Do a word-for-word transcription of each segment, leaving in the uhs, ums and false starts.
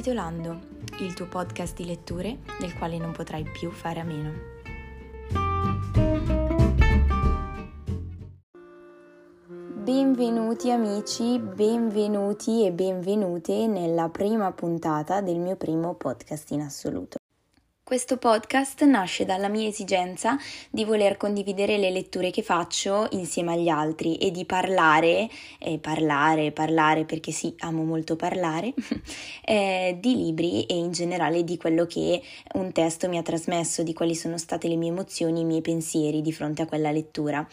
Capitolando, il tuo podcast di letture del quale non potrai più fare a meno. Benvenuti amici, benvenuti e benvenute nella prima puntata del mio primo podcast in assoluto. Questo podcast nasce dalla mia esigenza di voler condividere le letture che faccio insieme agli altri e di parlare, eh, parlare, parlare perché sì, amo molto parlare, eh, di libri e in generale di quello che un testo mi ha trasmesso, di quali sono state le mie emozioni, i miei pensieri di fronte a quella lettura.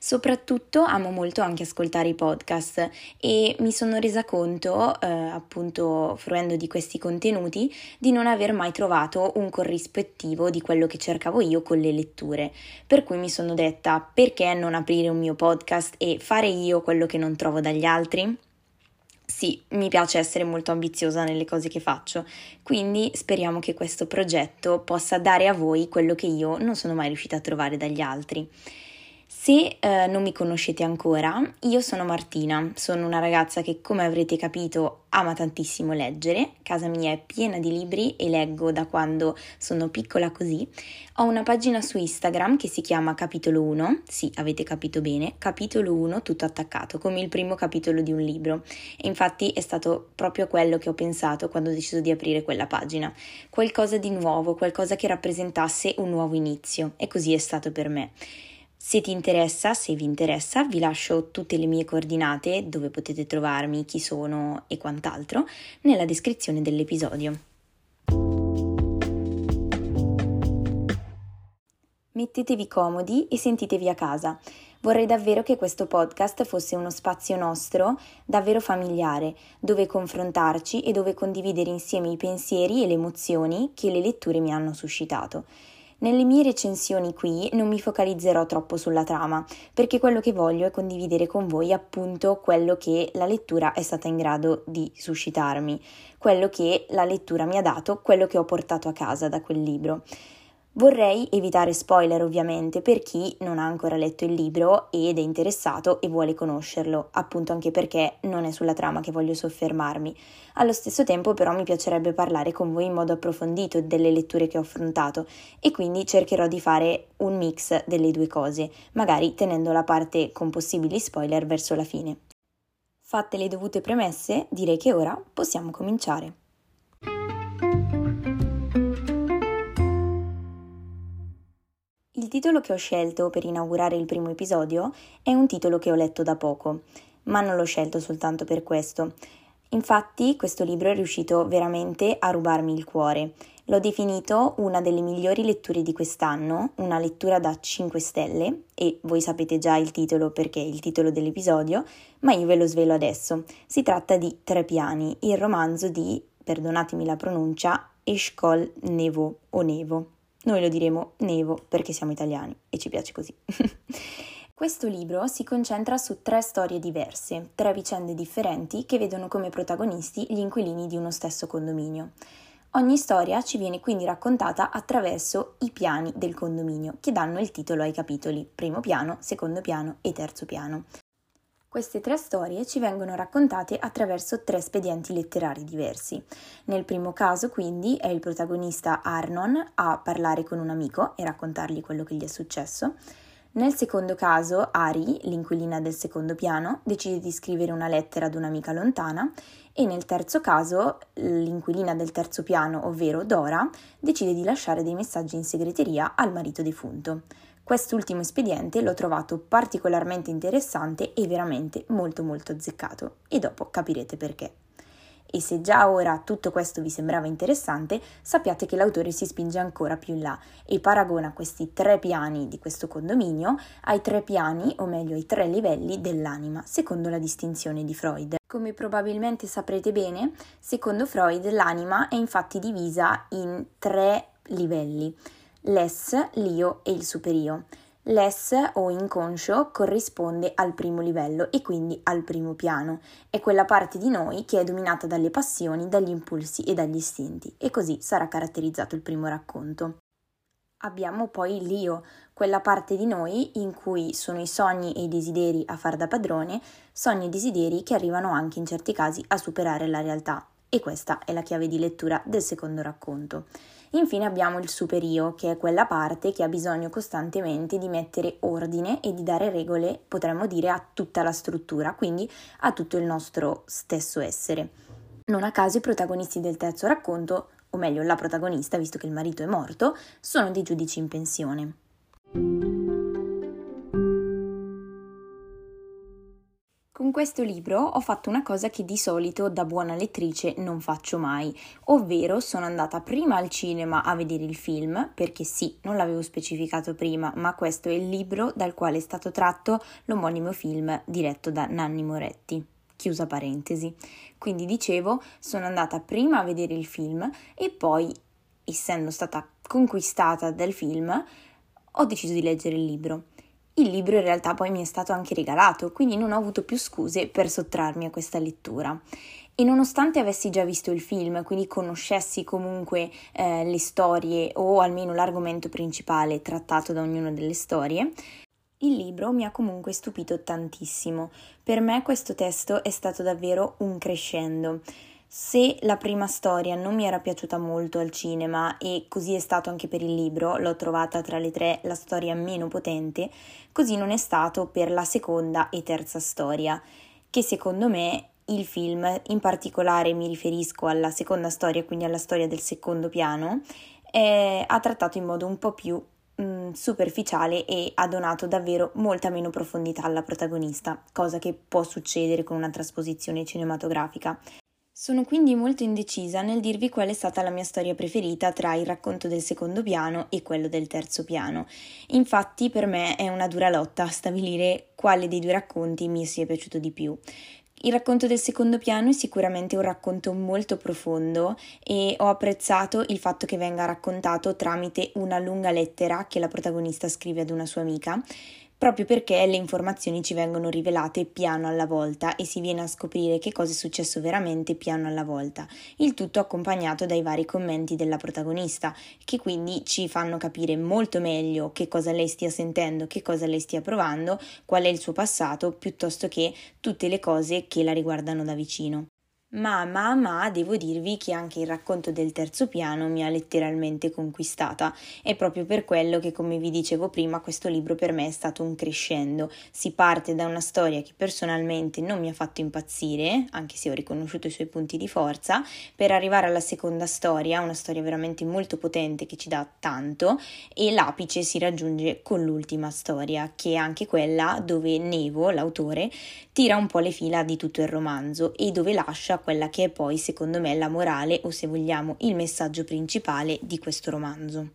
Soprattutto amo molto anche ascoltare i podcast e mi sono resa conto, eh, appunto fruendo di questi contenuti, di non aver mai trovato un corrispettivo di quello che cercavo io con le letture, per cui mi sono detta: perché non aprire un mio podcast e fare io quello che non trovo dagli altri? Sì, mi piace essere molto ambiziosa nelle cose che faccio, quindi speriamo che questo progetto possa dare a voi quello che io non sono mai riuscita a trovare dagli altri. Se eh, non mi conoscete ancora, io sono Martina, sono una ragazza che, come avrete capito, ama tantissimo leggere, casa mia è piena di libri e leggo da quando sono piccola così. Ho una pagina su Instagram che si chiama Capitolo uno, sì, avete capito bene, Capitolo uno tutto attaccato, come il primo capitolo di un libro. E infatti è stato proprio quello che ho pensato quando ho deciso di aprire quella pagina, qualcosa di nuovo, qualcosa che rappresentasse un nuovo inizio, e così è stato per me. Se ti interessa, se vi interessa, vi lascio tutte le mie coordinate, dove potete trovarmi, chi sono e quant'altro, nella descrizione dell'episodio. Mettetevi comodi e sentitevi a casa. Vorrei davvero che questo podcast fosse uno spazio nostro, davvero familiare, dove confrontarci e dove condividere insieme i pensieri e le emozioni che le letture mi hanno suscitato. Nelle mie recensioni qui non mi focalizzerò troppo sulla trama, perché quello che voglio è condividere con voi appunto quello che la lettura è stata in grado di suscitarmi, quello che la lettura mi ha dato, quello che ho portato a casa da quel libro. Vorrei evitare spoiler ovviamente per chi non ha ancora letto il libro ed è interessato e vuole conoscerlo, appunto anche perché non è sulla trama che voglio soffermarmi. Allo stesso tempo però mi piacerebbe parlare con voi in modo approfondito delle letture che ho affrontato e quindi cercherò di fare un mix delle due cose, magari tenendo la parte con possibili spoiler verso la fine. Fatte le dovute premesse, direi che ora possiamo cominciare. Il titolo che ho scelto per inaugurare il primo episodio è un titolo che ho letto da poco, ma non l'ho scelto soltanto per questo. Infatti, questo libro è riuscito veramente a rubarmi il cuore. L'ho definito una delle migliori letture di quest'anno, una lettura da cinque stelle, e voi sapete già il titolo perché è il titolo dell'episodio, ma io ve lo svelo adesso. Si tratta di Tre Piani, il romanzo di, perdonatemi la pronuncia, Eshkol Nevo o Nevo. Noi lo diremo Nevo perché siamo italiani e ci piace così. Questo libro si concentra su tre storie diverse, tre vicende differenti che vedono come protagonisti gli inquilini di uno stesso condominio. Ogni storia ci viene quindi raccontata attraverso i piani del condominio, che danno il titolo ai capitoli, primo piano, secondo piano e terzo piano. Queste tre storie ci vengono raccontate attraverso tre spedienti letterari diversi. Nel primo caso, quindi, è il protagonista Arnon a parlare con un amico e raccontargli quello che gli è successo. Nel secondo caso, Ari, l'inquilina del secondo piano, decide di scrivere una lettera ad un'amica lontana e nel terzo caso, l'inquilina del terzo piano, ovvero Dora, decide di lasciare dei messaggi in segreteria al marito defunto. Quest'ultimo espediente l'ho trovato particolarmente interessante e veramente molto molto azzeccato, e dopo capirete perché. E se già ora tutto questo vi sembrava interessante, sappiate che l'autore si spinge ancora più in là e paragona questi tre piani di questo condominio ai tre piani, o meglio ai tre livelli dell'anima, secondo la distinzione di Freud. Come probabilmente saprete bene, secondo Freud l'anima è infatti divisa in tre livelli: l'es, l'io e il superio. L'es o inconscio corrisponde al primo livello e quindi al primo piano. È quella parte di noi che è dominata dalle passioni, dagli impulsi e dagli istinti, e così sarà caratterizzato il primo racconto. Abbiamo poi l'io, quella parte di noi in cui sono i sogni e i desideri a far da padrone, sogni e desideri che arrivano anche in certi casi a superare la realtà. E questa è la chiave di lettura del secondo racconto. Infine abbiamo il super io, che è quella parte che ha bisogno costantemente di mettere ordine e di dare regole, potremmo dire, a tutta la struttura, quindi a tutto il nostro stesso essere. Non a caso i protagonisti del terzo racconto, o meglio la protagonista, visto che il marito è morto, sono dei giudici in pensione. Con questo libro ho fatto una cosa che di solito da buona lettrice non faccio mai, ovvero sono andata prima al cinema a vedere il film, perché sì, non l'avevo specificato prima, ma questo è il libro dal quale è stato tratto l'omonimo film diretto da Nanni Moretti. Chiusa parentesi. Quindi dicevo, sono andata prima a vedere il film e poi, essendo stata conquistata dal film, ho deciso di leggere il libro. Il libro in realtà poi mi è stato anche regalato, quindi non ho avuto più scuse per sottrarmi a questa lettura. E nonostante avessi già visto il film, quindi conoscessi comunque eh, le storie o almeno l'argomento principale trattato da ognuna delle storie, il libro mi ha comunque stupito tantissimo. Per me questo testo è stato davvero un crescendo. Se la prima storia non mi era piaciuta molto al cinema, e così è stato anche per il libro, l'ho trovata tra le tre la storia meno potente, così non è stato per la seconda e terza storia, che secondo me il film, in particolare mi riferisco alla seconda storia, quindi alla storia del secondo piano, eh, ha trattato in modo un po' più mh, superficiale e ha donato davvero molta meno profondità alla protagonista, cosa che può succedere con una trasposizione cinematografica. Sono quindi molto indecisa nel dirvi qual è stata la mia storia preferita tra il racconto del secondo piano e quello del terzo piano. Infatti per me è una dura lotta stabilire quale dei due racconti mi sia piaciuto di più. Il racconto del secondo piano è sicuramente un racconto molto profondo e ho apprezzato il fatto che venga raccontato tramite una lunga lettera che la protagonista scrive ad una sua amica, proprio perché le informazioni ci vengono rivelate piano alla volta e si viene a scoprire che cosa è successo veramente piano alla volta, il tutto accompagnato dai vari commenti della protagonista, che quindi ci fanno capire molto meglio che cosa lei stia sentendo, che cosa lei stia provando, qual è il suo passato, piuttosto che tutte le cose che la riguardano da vicino. Ma, ma, ma, devo dirvi che anche il racconto del terzo piano mi ha letteralmente conquistata. È proprio per quello che, come vi dicevo prima, questo libro per me è stato un crescendo. Si parte da una storia che personalmente non mi ha fatto impazzire, anche se ho riconosciuto i suoi punti di forza, per arrivare alla seconda storia, una storia veramente molto potente che ci dà tanto, e l'apice si raggiunge con l'ultima storia, che è anche quella dove Nevo, l'autore, tira un po' le fila di tutto il romanzo e dove lascia quella che è poi, secondo me, la morale o, se vogliamo, il messaggio principale di questo romanzo.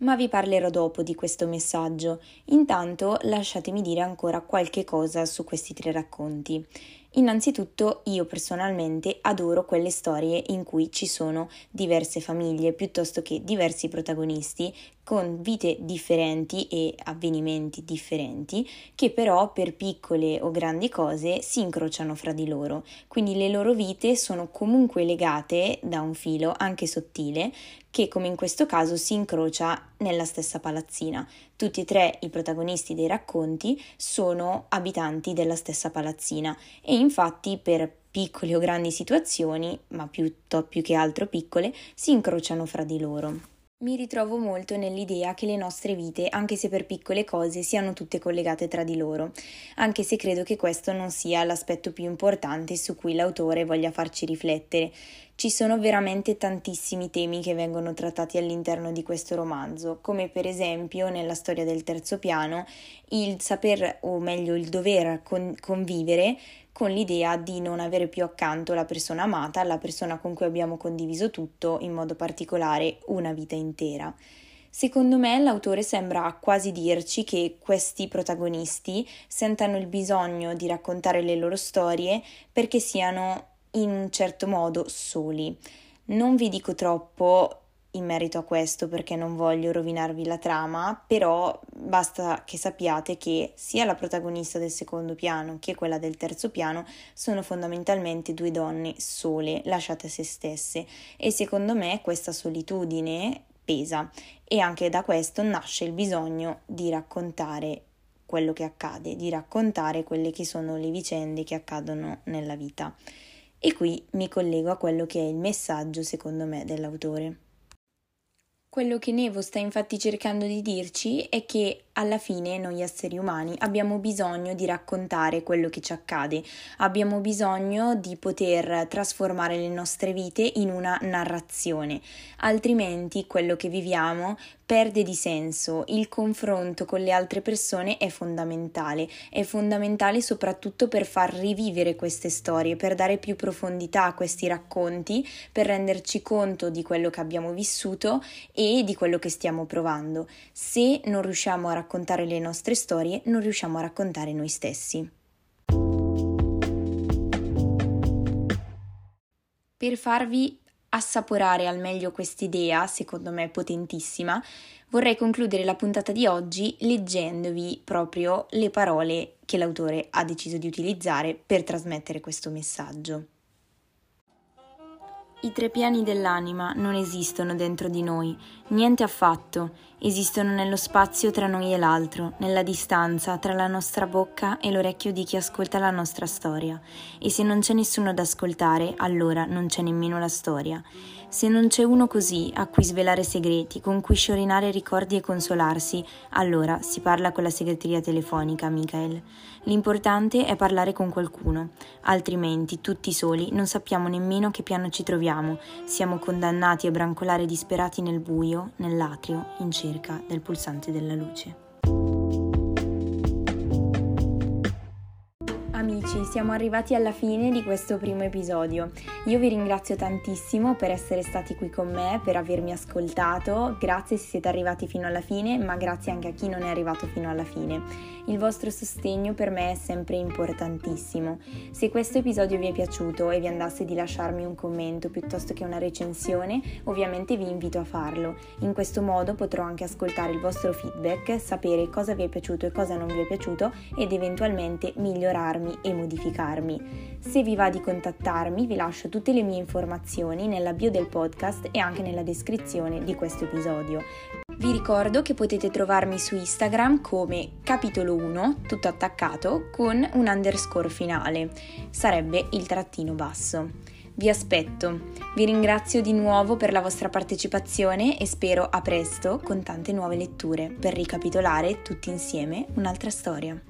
Ma vi parlerò dopo di questo messaggio. Intanto lasciatemi dire ancora qualche cosa su questi tre racconti. Innanzitutto io personalmente adoro quelle storie in cui ci sono diverse famiglie piuttosto che diversi protagonisti con vite differenti e avvenimenti differenti che però per piccole o grandi cose si incrociano fra di loro, quindi le loro vite sono comunque legate da un filo anche sottile che, come in questo caso, si incrocia nella stessa palazzina. Tutti e tre i protagonisti dei racconti sono abitanti della stessa palazzina e infatti per piccole o grandi situazioni, ma più, più che altro piccole, si incrociano fra di loro. Mi ritrovo molto nell'idea che le nostre vite, anche se per piccole cose, siano tutte collegate tra di loro, anche se credo che questo non sia l'aspetto più importante su cui l'autore voglia farci riflettere. Ci sono veramente tantissimi temi che vengono trattati all'interno di questo romanzo, come per esempio nella storia del terzo piano il saper, o meglio il dover con- convivere con l'idea di non avere più accanto la persona amata, la persona con cui abbiamo condiviso tutto, in modo particolare una vita intera. Secondo me l'autore sembra quasi dirci che questi protagonisti sentano il bisogno di raccontare le loro storie perché siano in un certo modo soli. Non vi dico troppo in merito a questo perché non voglio rovinarvi la trama, però basta che sappiate che sia la protagonista del secondo piano che quella del terzo piano sono fondamentalmente due donne sole, lasciate a se stesse, e secondo me questa solitudine pesa e anche da questo nasce il bisogno di raccontare quello che accade, di raccontare quelle che sono le vicende che accadono nella vita. E qui mi collego a quello che è il messaggio, secondo me, dell'autore. Quello che Nevo sta infatti cercando di dirci è che alla fine noi esseri umani abbiamo bisogno di raccontare quello che ci accade, abbiamo bisogno di poter trasformare le nostre vite in una narrazione, altrimenti quello che viviamo perde di senso. Il confronto con le altre persone è fondamentale, è fondamentale soprattutto per far rivivere queste storie, per dare più profondità a questi racconti, per renderci conto di quello che abbiamo vissuto e di quello che stiamo provando. Se non riusciamo a raccontare raccontare le nostre storie, non riusciamo a raccontare noi stessi. Per farvi assaporare al meglio quest'idea, secondo me potentissima, vorrei concludere la puntata di oggi leggendovi proprio le parole che l'autore ha deciso di utilizzare per trasmettere questo messaggio. I tre piani dell'anima non esistono dentro di noi, niente affatto, esistono nello spazio tra noi e l'altro, nella distanza tra la nostra bocca e l'orecchio di chi ascolta la nostra storia. E se non c'è nessuno ad ascoltare, allora non c'è nemmeno la storia. Se non c'è uno così a cui svelare segreti, con cui sciorinare ricordi e consolarsi, allora si parla con la segreteria telefonica, Michael. L'importante è parlare con qualcuno, altrimenti tutti soli non sappiamo nemmeno che piano ci troviamo. Siamo condannati a brancolare disperati nel buio, nell'atrio, in cerca del pulsante della luce. Amici, siamo arrivati alla fine di questo primo episodio. Io vi ringrazio tantissimo per essere stati qui con me, per avermi ascoltato. Grazie se siete arrivati fino alla fine, ma grazie anche a chi non è arrivato fino alla fine. Il vostro sostegno per me è sempre importantissimo. Se questo episodio vi è piaciuto e vi andasse di lasciarmi un commento piuttosto che una recensione, ovviamente vi invito a farlo. In questo modo potrò anche ascoltare il vostro feedback, sapere cosa vi è piaciuto e cosa non vi è piaciuto ed eventualmente migliorarmi e modificarmi. Se vi va di contattarmi, vi lascio tutte le mie informazioni nella bio del podcast e anche nella descrizione di questo episodio. Vi ricordo che potete trovarmi su Instagram come Capitolo uno, tutto attaccato, con un underscore finale, sarebbe il trattino basso. Vi aspetto, vi ringrazio di nuovo per la vostra partecipazione e spero a presto con tante nuove letture per ricapitolare tutti insieme un'altra storia.